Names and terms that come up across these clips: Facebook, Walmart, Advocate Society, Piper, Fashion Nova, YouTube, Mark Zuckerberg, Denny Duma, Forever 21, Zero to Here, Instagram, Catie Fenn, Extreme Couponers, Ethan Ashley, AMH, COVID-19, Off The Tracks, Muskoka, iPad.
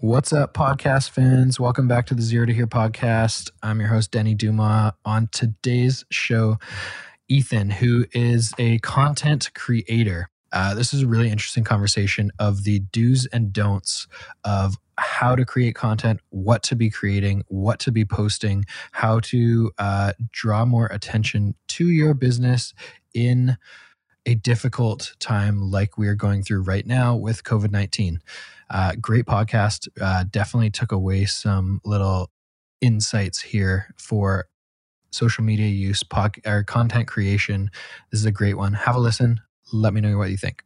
What's up, podcast fans? Welcome back to the Zero to Here podcast. I'm your host, Denny Duma. On today's show, Ethan, who is a content creator. This is a really interesting conversation of the do's and don'ts of how to create content, what to be creating, what to be posting, how to draw more attention to your business in a difficult time like we are going through right now with COVID-19. Great podcast. Definitely took away some little insights here for social media use or content creation. This is a great one. Have a listen. Let me know what you think.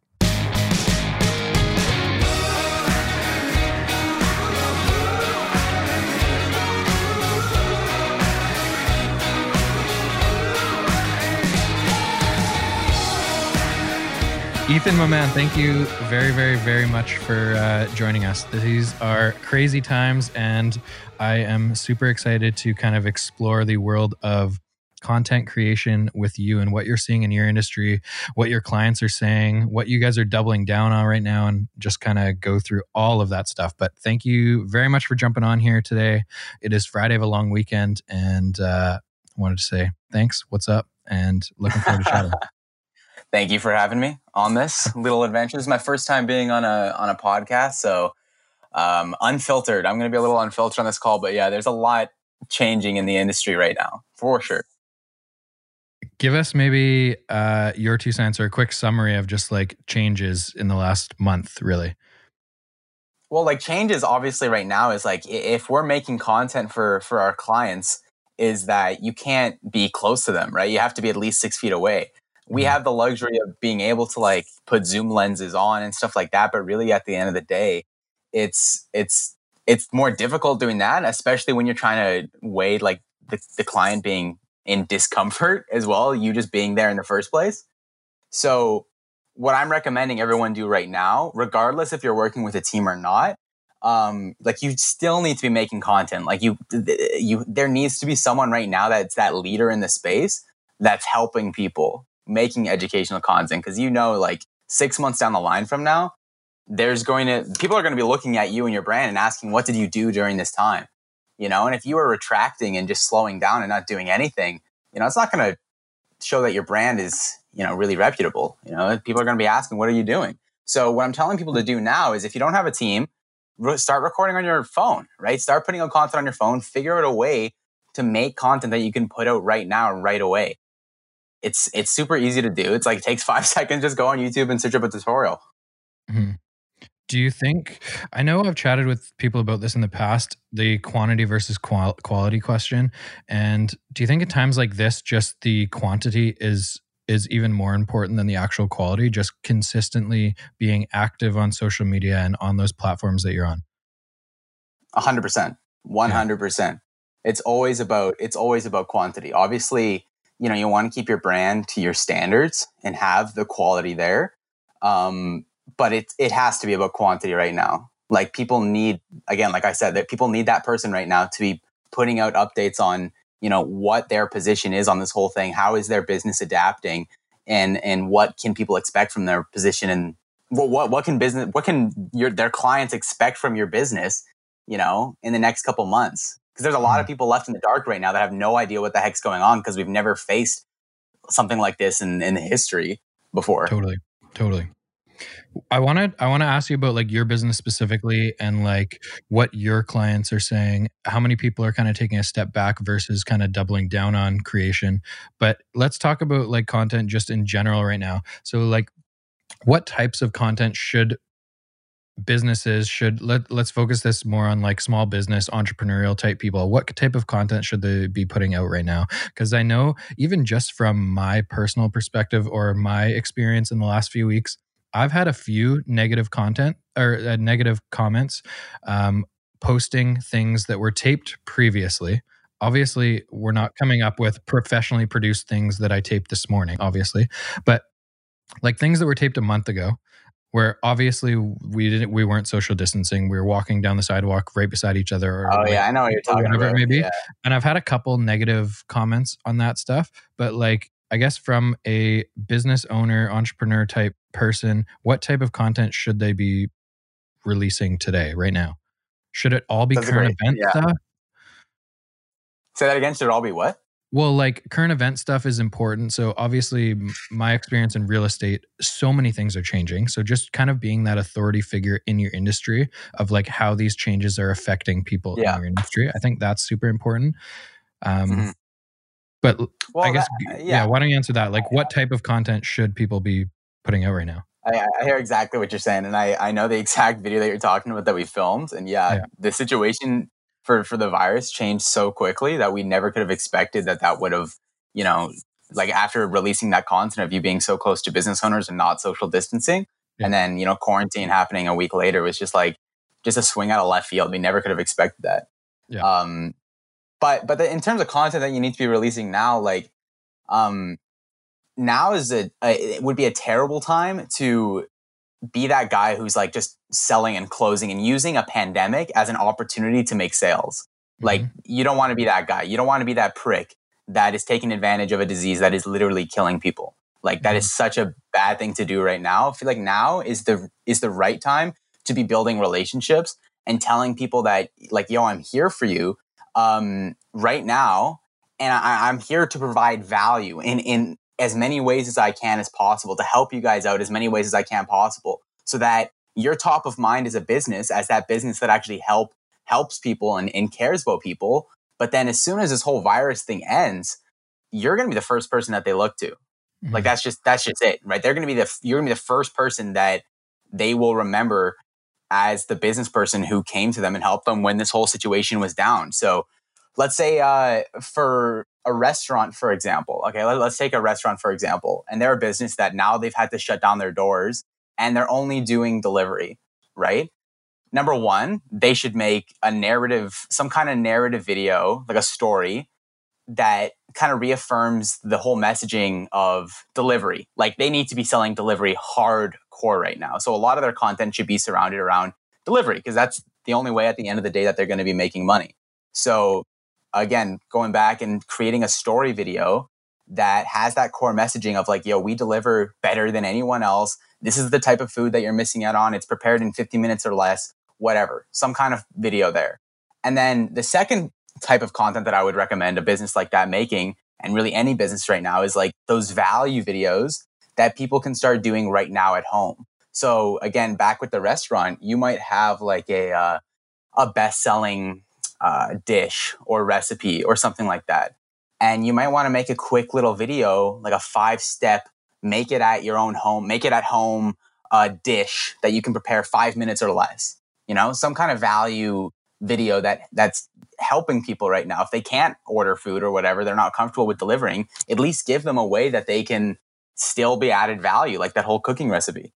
Ethan, my man, thank you very, very, very much for joining us. These are crazy times, and I am super excited to kind of explore the world of content creation with you and what you're seeing in your industry, what your clients are saying, what you guys are doubling down on right now, and just kind of go through all of that stuff. But thank you very much for jumping on here today. It is Friday of a long weekend, and I wanted to say thanks, what's up, and looking forward to chatting. Thank you for having me on this little adventure. This is my first time being on a podcast, so unfiltered. I'm going to be a little unfiltered on this call, but yeah, there's a lot changing in the industry right now, for sure. Give us maybe your 2 cents or a quick summary of just like changes in the last month, really. Well, like changes obviously right now is like if we're making content for our clients is that you can't be close to them, right? You have to be at least 6 feet away. We have the luxury of being able to like put zoom lenses on and stuff like that. But really at the end of the day, it's more difficult doing that, especially when you're trying to weigh like the client being in discomfort as well, you just being there in the first place. So what I'm recommending everyone do right now, regardless if you're working with a team or not, like you still need to be making content. Like there needs to be someone right now that's that leader in the space that's helping people, making educational content, because you know, like 6 months down the line from now, people are going to be looking at you and your brand and asking, what did you do during this time? You know, and if you are retracting and just slowing down and not doing anything, you know, it's not going to show that your brand is, you know, really reputable. You know, people are going to be asking, what are you doing? So what I'm telling people to do now is if you don't have a team, start recording on your phone, right? Start putting out content on your phone, figure out a way to make content that you can put out right now, right away. It's super easy to do. It's like it takes 5 seconds. Just go on YouTube and search up a tutorial. Mm-hmm. Do you think, I know I've chatted with people about this in the past, the quantity versus quality question. And do you think at times like this, just the quantity is even more important than the actual quality? Just consistently being active on social media and on those platforms that you're on. 100%, 100%. It's always about quantity. Obviously, you know, you want to keep your brand to your standards and have the quality there. But it has to be about quantity right now. Like people need, again, like I said, that people need that person right now to be putting out updates on, you know, what their position is on this whole thing. How is their business adapting, and what can people expect from their position, and what can their clients expect from your business, you know, in the next couple months. Because there's a lot of people left in the dark right now that have no idea what the heck's going on, because we've never faced something like this in history before. Totally. I want to ask you about like your business specifically and like what your clients are saying, how many people are kind of taking a step back versus kind of doubling down on creation. But let's talk about like content just in general right now. So like what types of content should businesses let's focus this more on like small business entrepreneurial type people. What type of content should they be putting out right now? Because I know even just from my personal perspective or my experience in the last few weeks, I've had a few negative comments, posting things that were taped previously. Obviously, we're not coming up with professionally produced things that I taped this morning, obviously, but like things that were taped a month ago, where obviously we weren't social distancing. We were walking down the sidewalk right beside each other. Or oh like, yeah, I know what you're talking whatever about. Whatever it may be. Yeah. And I've had a couple negative comments on that stuff, but like, I guess from a business owner, entrepreneur type person, what type of content should they be releasing today, right now? Should it all be current event stuff? Say that again. Should it all be what? Well, like current event stuff is important. So obviously my experience in real estate, so many things are changing. So just kind of being that authority figure in your industry of like how these changes are affecting people in your industry. I think that's super important. But well, I guess, why don't you answer that? Like what type of content should people be putting out right now? I hear exactly what you're saying. And I know the exact video that you're talking about that we filmed. And the situation for the virus changed so quickly that we never could have expected that would have, you know, like after releasing that content of you being so close to business owners and not social distancing. Yeah. And then, you know, quarantine happening a week later was just a swing out of left field. We never could have expected that. Yeah. But in terms of content that you need to be releasing now, like now is it would be a terrible time to be that guy who's like just selling and closing and using a pandemic as an opportunity to make sales. Mm-hmm. Like you don't want to be that guy. You don't want to be that prick that is taking advantage of a disease that is literally killing people. Like that is such a bad thing to do right now. I feel like now is the right time to be building relationships and telling people that like, yo, I'm here for you right now. And I'm here to provide value in as many ways as I can as possible to help you guys out as many ways as I can possible so that you're top of mind as a business, as that business that actually helps people and cares about people. But then as soon as this whole virus thing ends, you're going to be the first person that they look to. Mm-hmm. Like that's just it, right? You're going to be the first person that they will remember as the business person who came to them and helped them when this whole situation was down. So let's say for a restaurant, for example, okay, let's take a restaurant, for example, and they're a business that now they've had to shut down their doors and they're only doing delivery, right? Number one, they should make a narrative, some kind of narrative video, like a story that kind of reaffirms the whole messaging of delivery. Like they need to be selling delivery hardcore right now. So a lot of their content should be surrounded around delivery because that's the only way at the end of the day that they're going to be making money. So again, going back and creating a story video that has that core messaging of like, yo, we deliver better than anyone else. This is the type of food that you're missing out on. It's prepared in 50 minutes or less, whatever, some kind of video there. And then the second type of content that I would recommend a business like that making, and really any business right now, is like those value videos that people can start doing right now at home. So again, back with the restaurant, you might have like a best-selling dish or recipe or something like that. And you might want to make a quick little video, like a 5-step, make it at home dish that you can prepare 5 minutes or less, you know, some kind of value video that's helping people right now. If they can't order food or whatever, they're not comfortable with delivering, at least give them a way that they can still be added value, like that whole cooking recipe.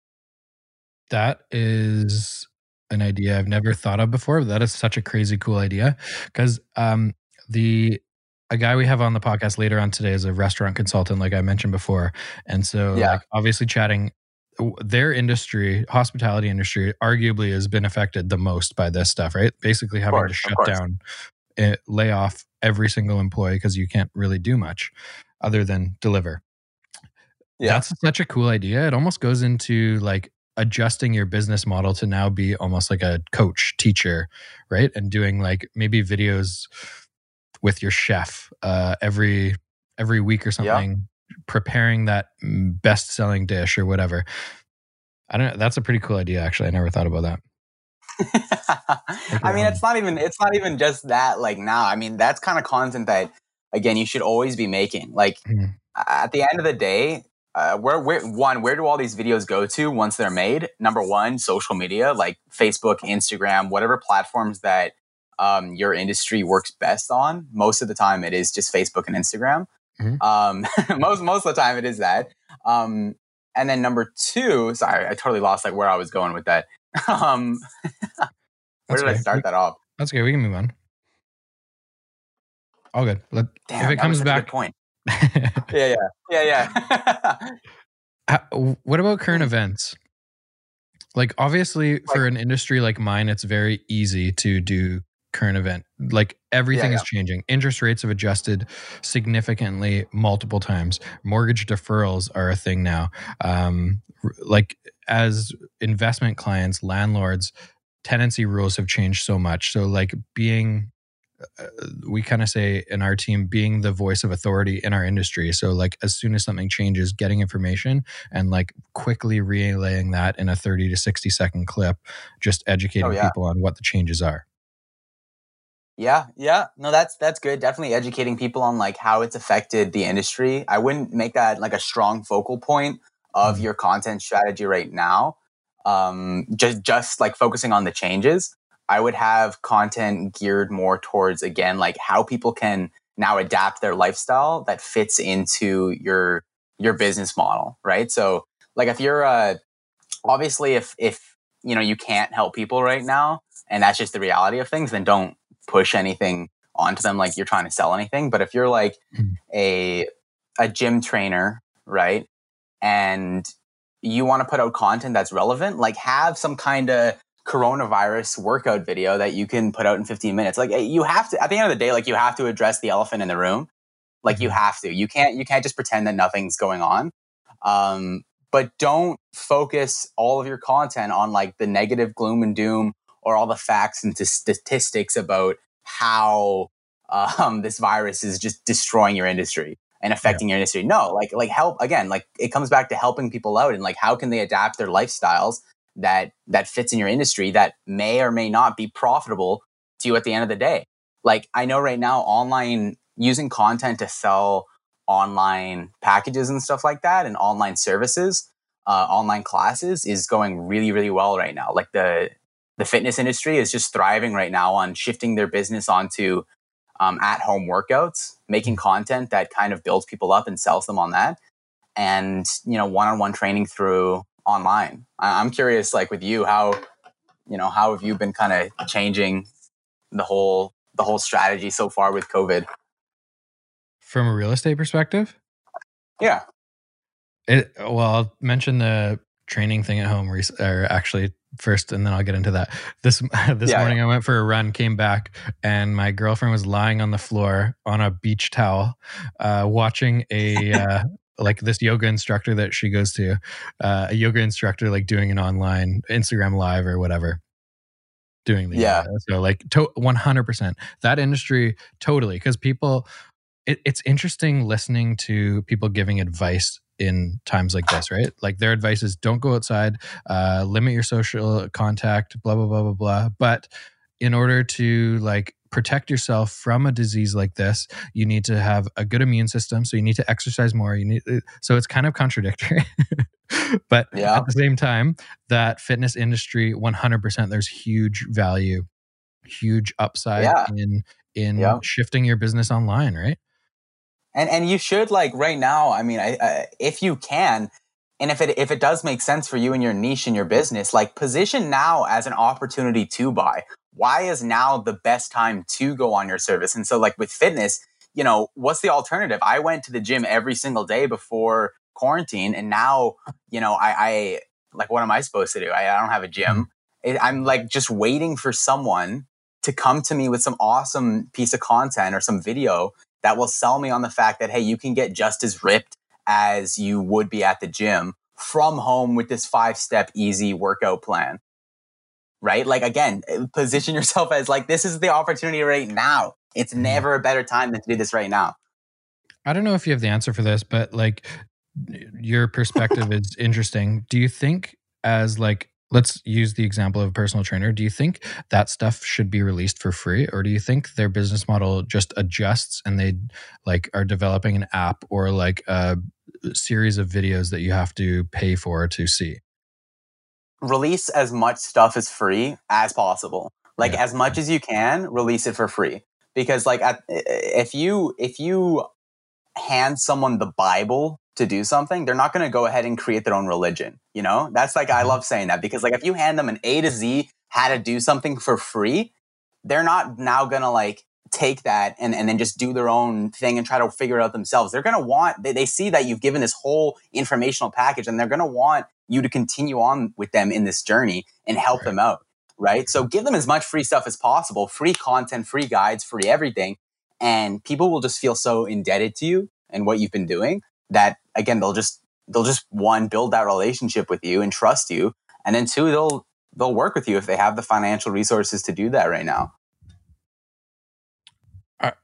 That is an idea I've never thought of before. That is such a crazy cool idea because a guy we have on the podcast later on today is a restaurant consultant, like I mentioned before. And so like, obviously chatting, their industry, hospitality industry, arguably has been affected the most by this stuff, right? Basically having to shut down, lay off every single employee because you can't really do much other than deliver. Yeah. That's such a cool idea. It almost goes into like adjusting your business model to now be almost like a coach, teacher, right? And doing like maybe videos with your chef every week or something, preparing that best-selling dish or whatever. I don't know. That's a pretty cool idea, actually. I never thought about that. I mean, it's not even just that. Like now, I mean, that's kind of content that again you should always be making. like at the end of the day, where do all these videos go to once they're made? Number one, social media, like Facebook, Instagram, whatever platforms that your industry works best on. Most of the time it is just Facebook and Instagram. Mm-hmm. Most of the time it is that. And then number two, sorry, I totally lost like where I was going with that. I start that off? That's okay. We can move on. All good. Damn, if it comes back. Good point. Yeah. What about current events? Like obviously for an industry like mine, it's very easy to do current event. Like everything is changing. Interest rates have adjusted significantly multiple times. Mortgage deferrals are a thing now. Like as investment clients, landlords, tenancy rules have changed so much. So like being, we kind of say in our team, being the voice of authority in our industry. So like as soon as something changes, getting information and like quickly relaying that in a 30 to 60 second clip, just educating people on what the changes are. Yeah. Yeah. No, that's good. Definitely educating people on like how it's affected the industry. I wouldn't make that like a strong focal point of your content strategy right now. Just like focusing on the changes. I would have content geared more towards, again, like how people can now adapt their lifestyle that fits into your business model, right? So like if you're obviously if you know you can't help people right now and that's just the reality of things, then don't push anything onto them like you're trying to sell anything. But if you're like a gym trainer, right? And you want to put out content that's relevant, like have some kind of coronavirus workout video that you can put out in 15 minutes. Like you have to, at the end of the day, like you have to address the elephant in the room. Like you have to, you can't just pretend that nothing's going on. But don't focus all of your content on like the negative gloom and doom or all the facts and statistics about how this virus is just destroying your industry and affecting your industry. No, like help, again, like it comes back to helping people out and like how can they adapt their lifestyles that fits in your industry that may or may not be profitable to you at the end of the day. Like I know right now online, using content to sell online packages and stuff like that and online services, online classes is going really, really well right now. Like the fitness industry is just thriving right now on shifting their business onto at-home workouts, making content that kind of builds people up and sells them on that. And, you know, one-on-one training through online. I'm curious, like with you, how have you been kind of changing the whole strategy so far with COVID? From a real estate perspective? Yeah. Well, I'll mention the training thing at home first, and then I'll get into that. This morning I went for a run, came back, and my girlfriend was lying on the floor on a beach towel, watching a like this yoga instructor that she goes to, a yoga instructor like doing an online Instagram live or whatever, doing the yoga. So like 100% that industry totally, because people, it's interesting listening to people giving advice in times like this, right? Like their advice is don't go outside, limit your social contact, blah, blah, blah, blah, blah. But in order to like protect yourself from a disease like this, you need to have a good immune system. So you need to exercise more. So it's kind of contradictory. But at the same time, that fitness industry, 100%, there's huge value, huge upside in shifting your business online, right? And you should, like right now, I mean, I if you can, and if it does make sense for you and your niche and your business, like position now as an opportunity to buy. Why is now the best time to go on your service? And so like with fitness, you know, what's the alternative? I went to the gym every single day before quarantine. And now, you know, I like, what am I supposed to do? I don't have a gym. I'm like just waiting for someone to come to me with some awesome piece of content or some video that will sell me on the fact that, hey, you can get just as ripped as you would be at the gym from home with this 5-step easy workout plan, right? Like, again, position yourself as like, this is the opportunity right now. It's never a better time than to do this right now. I don't know if you have the answer for this, but like your perspective is interesting. Do you think as like, let's use the example of a personal trainer. Do you think that stuff should be released for free? Or do you think their business model just adjusts and they like are developing an app or like a series of videos that you have to pay for to see? Release as much stuff as free as possible. Like as much as you can, release it for free. Because like if you hand someone the Bible to do something, they're not going to go ahead and create their own religion. You know, that's like, I love saying that because like if you hand them an A to Z, how to do something for free, they're not now going to like take that and then just do their own thing and try to figure it out themselves. They're going to want, they see that you've given this whole informational package and they're going to want you to continue on with them in this journey and help them out. Right. So give them as much free stuff as possible, free content, free guides, free everything. And people will just feel so indebted to you and what you've been doing that, again, they'll just, one, build that relationship with you and trust you. And then two, they'll they'll work with you if they have the financial resources to do that right now.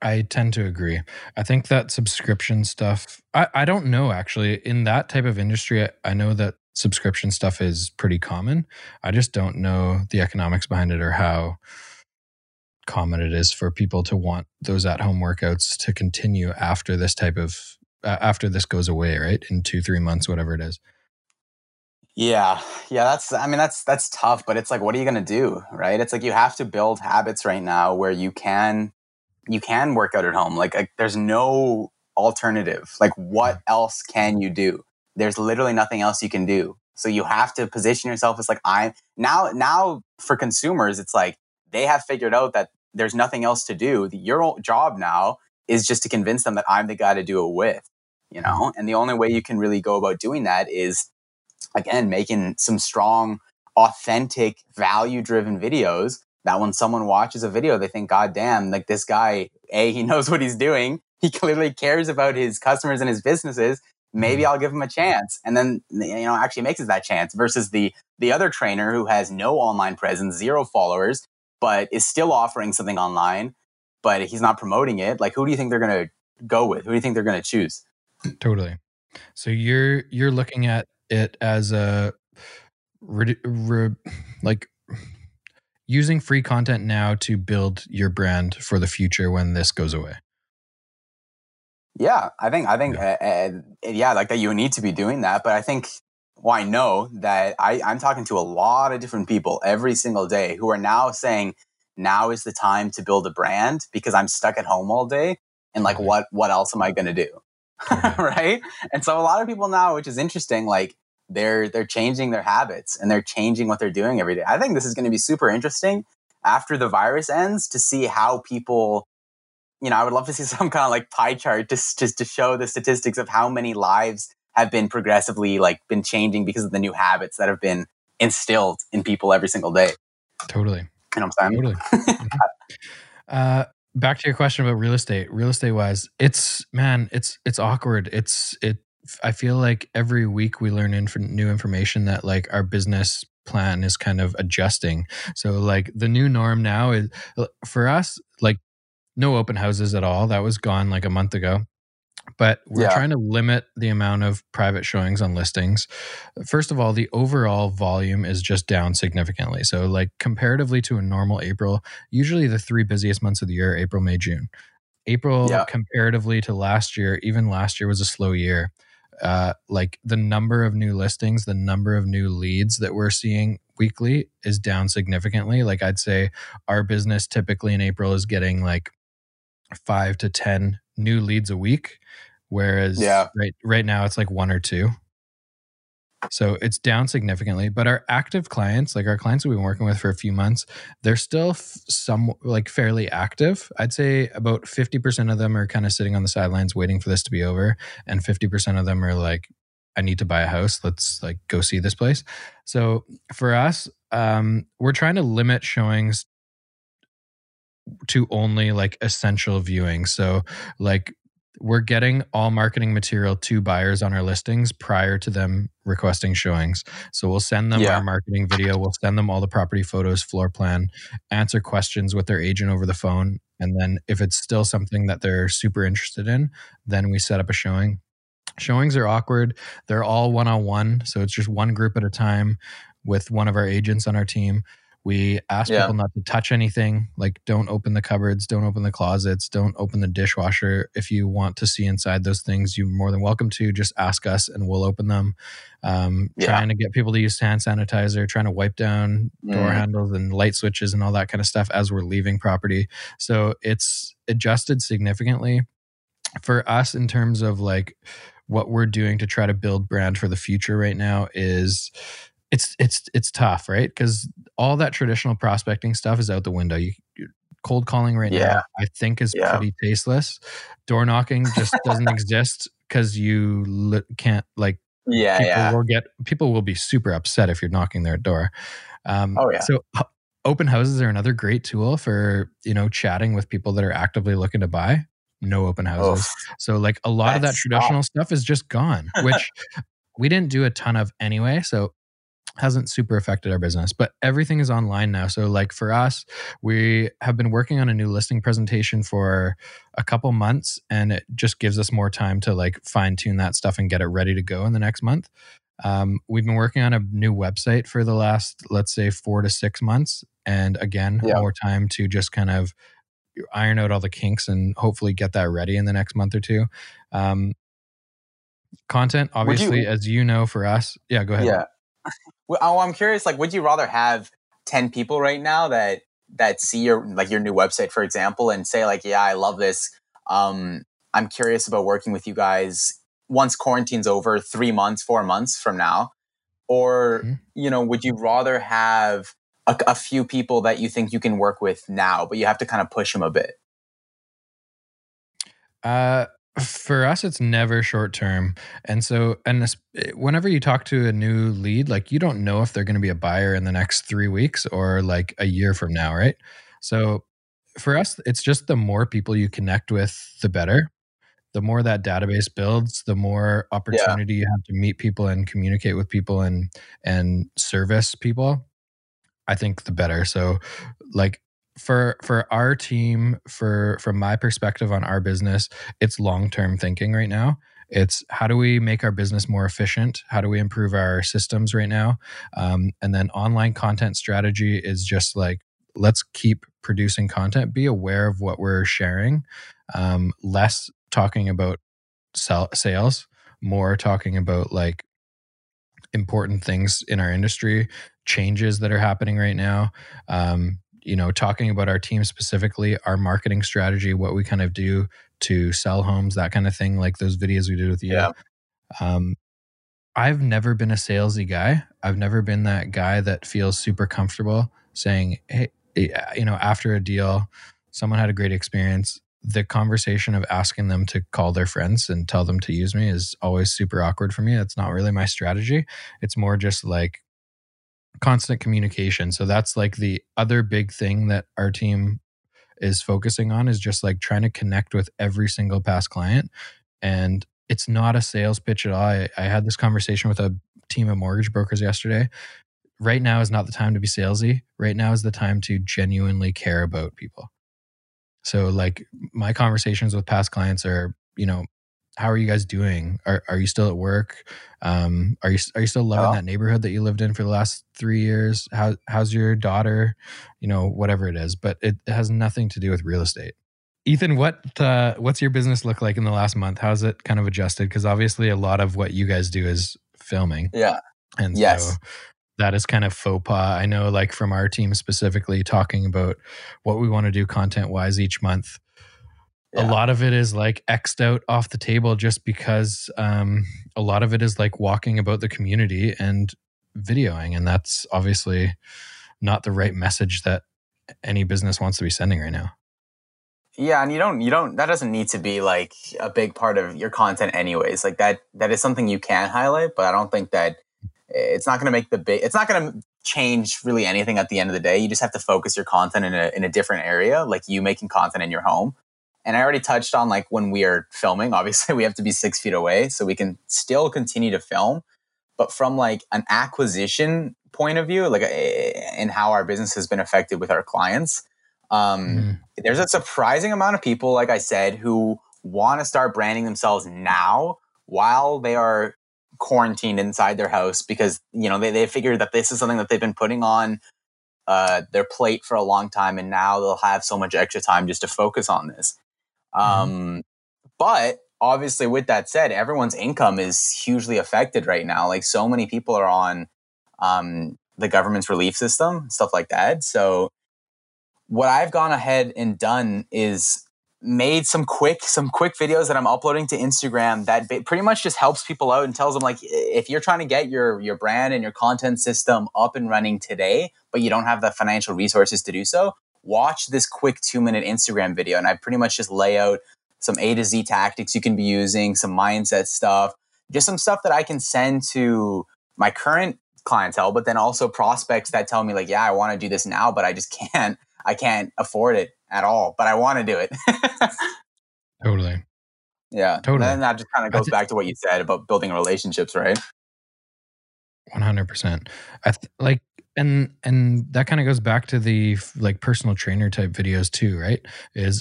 I tend to agree. I think that subscription stuff, I don't know actually. In that type of industry, I know that subscription stuff is pretty common. I just don't know the economics behind it or how common it is for people to want those at-home workouts to continue after this type of, after this goes away, right? In 2-3 months, whatever it is. Yeah. That's tough, but it's like, what are you going to do? Right. It's like, you have to build habits right now where you can work out at home. Like there's no alternative. Like what else can you do? There's literally nothing else you can do. So you have to position yourself as like, now for consumers, it's like they have figured out that there's nothing else to do. Your job now is just to convince them that I'm the guy to do it with, you know? And the only way you can really go about doing that is, again, making some strong, authentic, value-driven videos that when someone watches a video, they think, God damn, like this guy, A, he knows what he's doing. He clearly cares about his customers and his businesses. Maybe I'll give him a chance. And then, you know, actually makes it that chance versus the other trainer who has no online presence, 0 followers, but is still offering something online, but he's not promoting it. Like, who do you think they're going to go with? Who do you think they're going to choose? Totally. So you're looking at it as a like using free content now to build your brand for the future when this goes away. Yeah, I think like that you need to be doing that, but I think I know that I'm talking to a lot of different people every single day who are now saying now is the time to build a brand because I'm stuck at home all day and like what else am I going to do? Right? And so a lot of people now, which is interesting, like they're changing their habits and they're changing what they're doing every day. I think this is going to be super interesting after the virus ends to see how people, you know, I would love to see some kind of like pie chart just to show the statistics of how many lives have been progressively like been changing because of the new habits that have been instilled in people every single day. Totally. You know what I'm saying? Totally. Back to your question about real estate wise, it's awkward. I feel like every week we learn new information that like our business plan is kind of adjusting. So like the new norm now is for us, like no open houses at all. That was gone like a month ago. But we're trying to limit the amount of private showings on listings. First of all, the overall volume is just down significantly. So like comparatively to a normal April, usually the 3 busiest months of the year, April, May, June. April, comparatively to last year, even last year was a slow year. Like the number of new listings, the number of new leads that we're seeing weekly is down significantly. Like I'd say our business typically in April is getting like 5 to 10 new leads a week, whereas right now it's like 1 or 2. So it's down significantly, but our active clients, like our clients we've been working with for a few months, they're still some like fairly active. I'd say about 50% of them are kind of sitting on the sidelines waiting for this to be over, and 50% of them are like, I need to buy a house. Let's like go see this place. So for us, we're trying to limit showings to only like essential viewing. So like we're getting all marketing material to buyers on our listings prior to them requesting showings. So we'll send them our marketing video. We'll send them all the property photos, floor plan, answer questions with their agent over the phone. And then if it's still something that they're super interested in, then we set up a showing. Showings are awkward. They're all one-on-one. So it's just one group at a time with one of our agents on our team. We ask people not to touch anything, like don't open the cupboards, don't open the closets, don't open the dishwasher. If you want to see inside those things, you're more than welcome to. Just ask us and we'll open them. Trying to get people to use hand sanitizer, trying to wipe down door handles and light switches and all that kind of stuff as we're leaving property. So it's adjusted significantly for us in terms of like what we're doing to try to build brand for the future right now is... It's tough, right? Because all that traditional prospecting stuff is out the window. Cold calling right now, I think, is pretty tasteless. Door knocking just doesn't exist because you can't like. People will be super upset if you're knocking their door. So open houses are another great tool for chatting with people that are actively looking to buy. No open houses, so like a lot of that traditional stuff is just gone, which we didn't do a ton of anyway. So hasn't super affected our business, but everything is online now. So like for us, we have been working on a new listing presentation for a couple months, and it just gives us more time to like fine tune that stuff and get it ready to go in the next month. We've been working on a new website for the last, let's say 4 to 6 months. And again, more time to just kind of iron out all the kinks and hopefully get that ready in the next month or two. Content, obviously, as you know, for us. Yeah, go ahead. Yeah. Well, I'm curious, like, would you rather have 10 people right now that see your new website, for example, and say like, yeah, I love this. I'm curious about working with you guys once quarantine's over 3 months, 4 months from now, or, you know, would you rather have a few people that you think you can work with now, but you have to kind of push them a bit? For us, it's never short term. And so, whenever you talk to a new lead, like you don't know if they're going to be a buyer in the next 3 weeks or like a year from now, right? So for us, it's just the more people you connect with, the better. The more that database builds, the more opportunity you have to meet people and communicate with people and service people, I think the better. So like, for our team, from my perspective on our business, it's long-term thinking right now. It's how do we make our business more efficient? How do we improve our systems right now? And then online content strategy is just like, let's keep producing content, be aware of what we're sharing, less talking about sales, more talking about like important things in our industry, changes that are happening right now. You know, talking about our team specifically, our marketing strategy, what we kind of do to sell homes, that kind of thing, like those videos we did with you. Yeah. I've never been a salesy guy. I've never been that guy that feels super comfortable saying, hey, you know, after a deal, someone had a great experience. The conversation of asking them to call their friends and tell them to use me is always super awkward for me. That's not really my strategy. It's more just like constant communication. So that's like the other big thing that our team is focusing on, is just like trying to connect with every single past client. And it's not a sales pitch at all. I had this conversation with a team of mortgage brokers yesterday. Right now is not the time to be salesy. Right now is the time to genuinely care about people. So like my conversations with past clients are, you know, how are you guys doing? Are you still at work? Are you still loving that neighborhood that you lived in for the last 3 years? How's your daughter? You know, whatever it is, but it has nothing to do with real estate. Ethan, what's your business look like in the last month? How's it kind of adjusted? Because obviously a lot of what you guys do is filming. Yeah. And so that is kind of faux pas. I know, like from our team specifically, talking about what we want to do content wise each month. Yeah. A lot of it is like X'd out off the table just because a lot of it is like walking about the community and videoing. And that's obviously not the right message that any business wants to be sending right now. Yeah. And that doesn't need to be like a big part of your content anyways. Like that is something you can highlight, but I don't think that it's not going to make it's not going to change really anything at the end of the day. You just have to focus your content in a different area, like you making content in your home. And I already touched on like when we are filming, obviously we have to be 6 feet away so we can still continue to film. But from like an acquisition point of view, like and how our business has been affected with our clients, there's a surprising amount of people, like I said, who want to start branding themselves now while they are quarantined inside their house because, you know, they figured that this is something that they've been putting on their plate for a long time. And now they'll have so much extra time just to focus on this. But obviously with that said, everyone's income is hugely affected right now. Like so many people are on the government's relief system, stuff like that. So what I've gone ahead and done is made some quick videos that I'm uploading to Instagram that pretty much just helps people out and tells them like, if you're trying to get your brand and your content system up and running today, but you don't have the financial resources to do so, watch this quick 2-minute Instagram video. And I pretty much just lay out some A to Z tactics you can be using, some mindset stuff, just some stuff that I can send to my current clientele, but then also prospects that tell me like, yeah, I want to do this now, but I just can't. I can't afford it at all, but I want to do it. Totally. Yeah. Totally. And that just kind of goes back to what you said about building relationships, right? 100%. And that kind of goes back to the like personal trainer type videos too, right?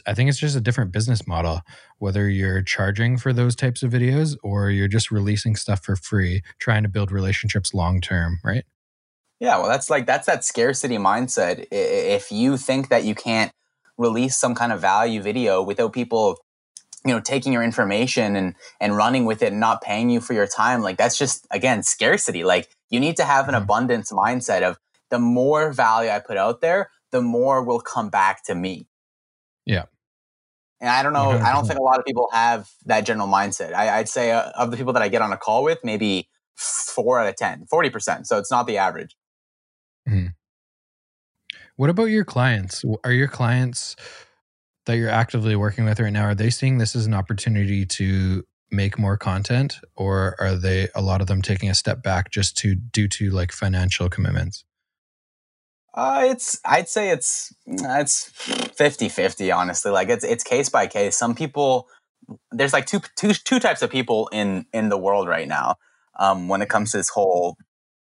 I think it's just a different business model, whether you're charging for those types of videos or you're just releasing stuff for free, trying to build relationships long-term, right? Yeah. Well, that's that scarcity mindset. If you think that you can't release some kind of value video without people, you know, taking your information and running with it and not paying you for your time, like that's just, again, scarcity. Like you need to have an abundance mindset of the more value I put out there, the more will come back to me. Yeah. And I don't know. I don't think a lot of people have that general mindset. I'd say of the people that I get on a call with, maybe 4 out of 10, 40%. So it's not the average. Mm. What about your clients? Are your clients that you're actively working with right now, are they seeing this as an opportunity to make more content, or are they, a lot of them, taking a step back just due to like financial commitments? I'd say it's 50-50, honestly. Like it's case by case. Some people, there's like two types of people in the world right now. When it comes to this whole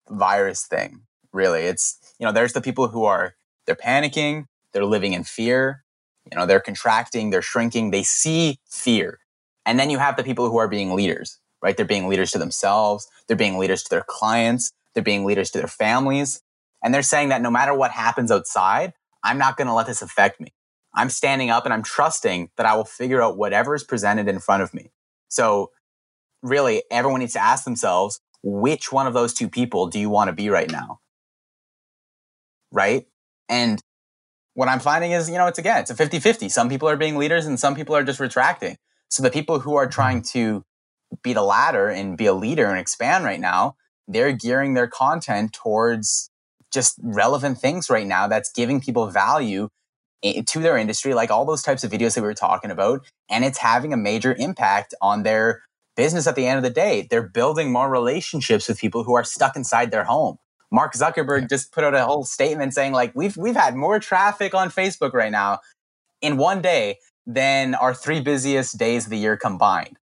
virus thing, really, it's, you know, there's the people who are, they're panicking, they're living in fear. You know, they're contracting, they're shrinking, they see fear. And then you have the people who are being leaders, right? They're being leaders to themselves, they're being leaders to their clients, they're being leaders to their families. And they're saying that no matter what happens outside, I'm not going to let this affect me. I'm standing up and I'm trusting that I will figure out whatever is presented in front of me. So really, everyone needs to ask themselves, which one of those two people do you want to be right now? Right? And what I'm finding is, you know, it's a 50-50. Some people are being leaders and some people are just retracting. So the people who are trying to be the latter and be a leader and expand right now, they're gearing their content towards just relevant things right now that's giving people value to their industry, like all those types of videos that we were talking about. And it's having a major impact on their business at the end of the day. They're building more relationships with people who are stuck inside their home. Mark Zuckerberg just put out a whole statement saying, like, we've had more traffic on Facebook right now in one day than our 3 busiest days of the year combined,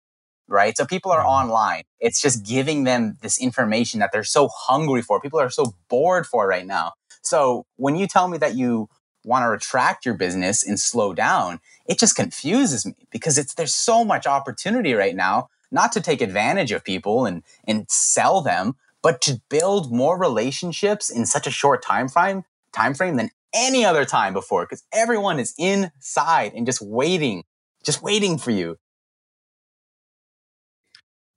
right? So people are online. It's just giving them this information that they're so hungry for. People are so bored for right now. So when you tell me that you want to retract your business and slow down, it just confuses me because there's so much opportunity right now, not to take advantage of people and sell them, but to build more relationships in such a short time frame than any other time before, because everyone is inside and just waiting for you.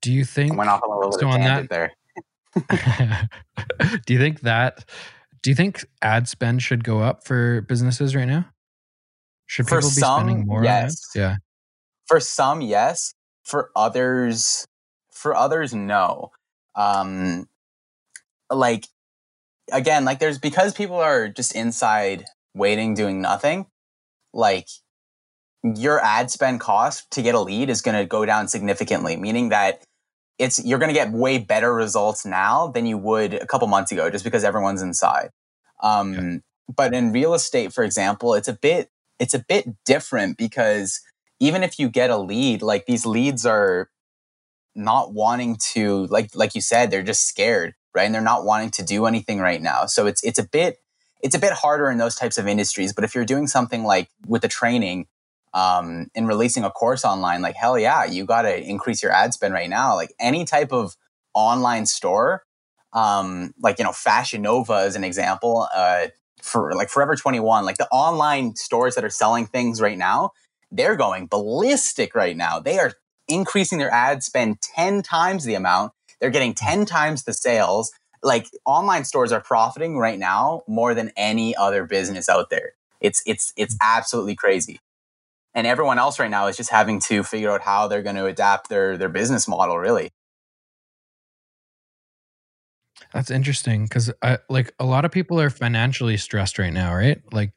Do you think I went off on a little bit of tangent there? Do you think ad spend should go up for businesses right now? Should people be spending more? Yes. On ads? Yeah. For some, yes. For others, no. Like, again, like there's, because people are just inside waiting, doing nothing, like your ad spend cost to get a lead is going to go down significantly, meaning that you're going to get way better results now than you would a couple months ago, just because everyone's inside. But in real estate, for example, it's a bit different, because even if you get a lead, like these leads are not wanting to, like you said, they're just scared, right? And they're not wanting to do anything right now. So it's a bit harder in those types of industries. But if you're doing something like with the training and releasing a course online, like hell yeah, you got to increase your ad spend right now. Like any type of online store, like, you know, Fashion Nova is an example, for like Forever 21, like the online stores that are selling things right now, they're going ballistic right now. They are increasing their ad spend 10 times the amount. They're getting 10 times the sales. Like online stores are profiting right now more than any other business out there. It's absolutely crazy. And everyone else right now is just having to figure out how they're going to adapt their business model, really. That's interesting, because like a lot of people are financially stressed right now, right? Like,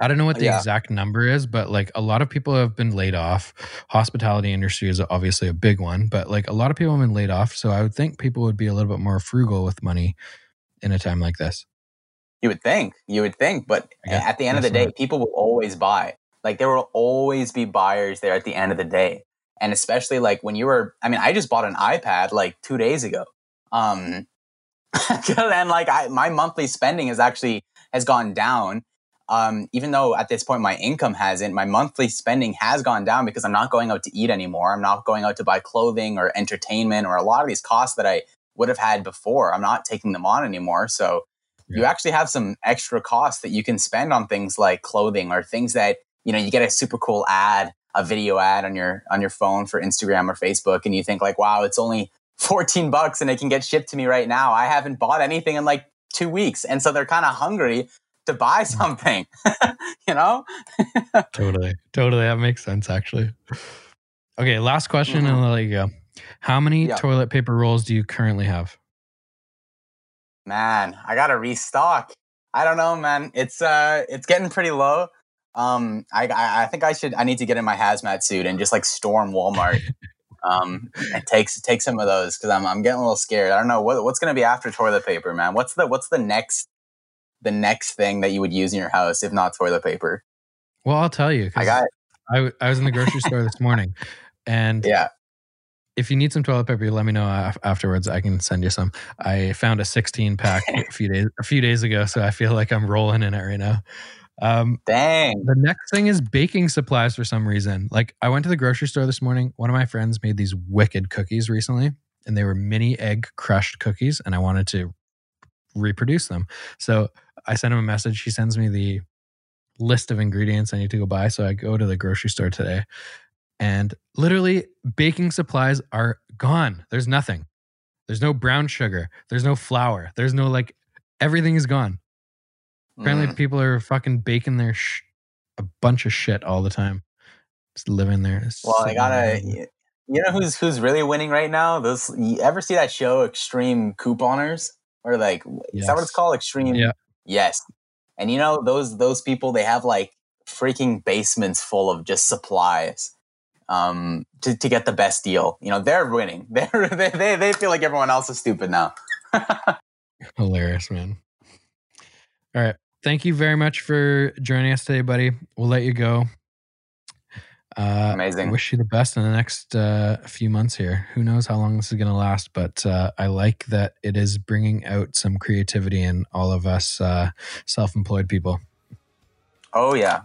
I don't know what the exact number is, but like a lot of people have been laid off. Hospitality industry is obviously a big one, but like a lot of people have been laid off. So I would think people would be a little bit more frugal with money in a time like this. You would think, but at the end of the day, people will always buy. Like there will always be buyers there at the end of the day. And especially like when I just bought an iPad like 2 days ago. And like my monthly spending has gone down. Even though at this point my income hasn't, my monthly spending has gone down because I'm not going out to eat anymore. I'm not going out to buy clothing or entertainment or a lot of these costs that I would have had before. I'm not taking them on anymore. So yeah. You actually have some extra costs that you can spend on things like clothing or things that, you know, you get a super cool ad, a video ad on your phone for Instagram or Facebook. And you think like, wow, it's only $14 and it can get shipped to me right now. I haven't bought anything in like 2 weeks. And so they're kind of hungry to buy something, you know? Totally. That makes sense, actually. Okay, last question and I'll let you go. How many toilet paper rolls do you currently have? Man, I got to restock. I don't know, man. It's getting pretty low. I think I need to get in my hazmat suit and just like storm Walmart. And take some of those because I'm getting a little scared. I don't know what's going to be after toilet paper, man. What's the next thing that you would use in your house if not toilet paper? Well, I'll tell you. I was in the grocery store this morning, and yeah. If you need some toilet paper, let me know afterwards. I can send you some. I found a 16-pack a few days ago, so I feel like I'm rolling in it right now. Dang. The next thing is baking supplies for some reason. Like I went to the grocery store this morning. One of my friends made these wicked cookies recently, and they were mini egg crushed cookies, and I wanted to reproduce them. So I sent him a message. He sends me the list of ingredients I need to go buy. So I go to the grocery store today. And literally, baking supplies are gone. There's nothing. There's no brown sugar. There's no flour. There's no like, everything is gone. Apparently, people are fucking baking their a bunch of shit all the time. Just living there. Well, they gotta. You know who's really winning right now? Those. You ever see that show Extreme Couponers? Or like, is that what it's called? Extreme. Yeah. Yes. And you know those people, they have like freaking basements full of just supplies. To get the best deal. You know, they're winning. They feel like everyone else is stupid now. Hilarious, man. All right. Thank you very much for joining us today, buddy. We'll let you go. Amazing. I wish you the best in the next few months here. Who knows how long this is going to last, but I like that it is bringing out some creativity in all of us self-employed people. Oh yeah.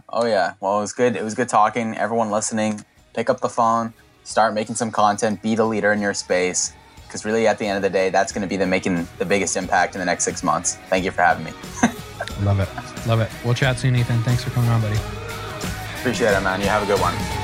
Well, it was good. It was good talking. Everyone listening, pick up the phone, start making some content, be the leader in your space. Because really at the end of the day, that's going to be making the biggest impact in the next 6 months. Thank you for having me. Love it. We'll chat soon, Ethan. Thanks for coming on, buddy. Appreciate it, man. You have a good one.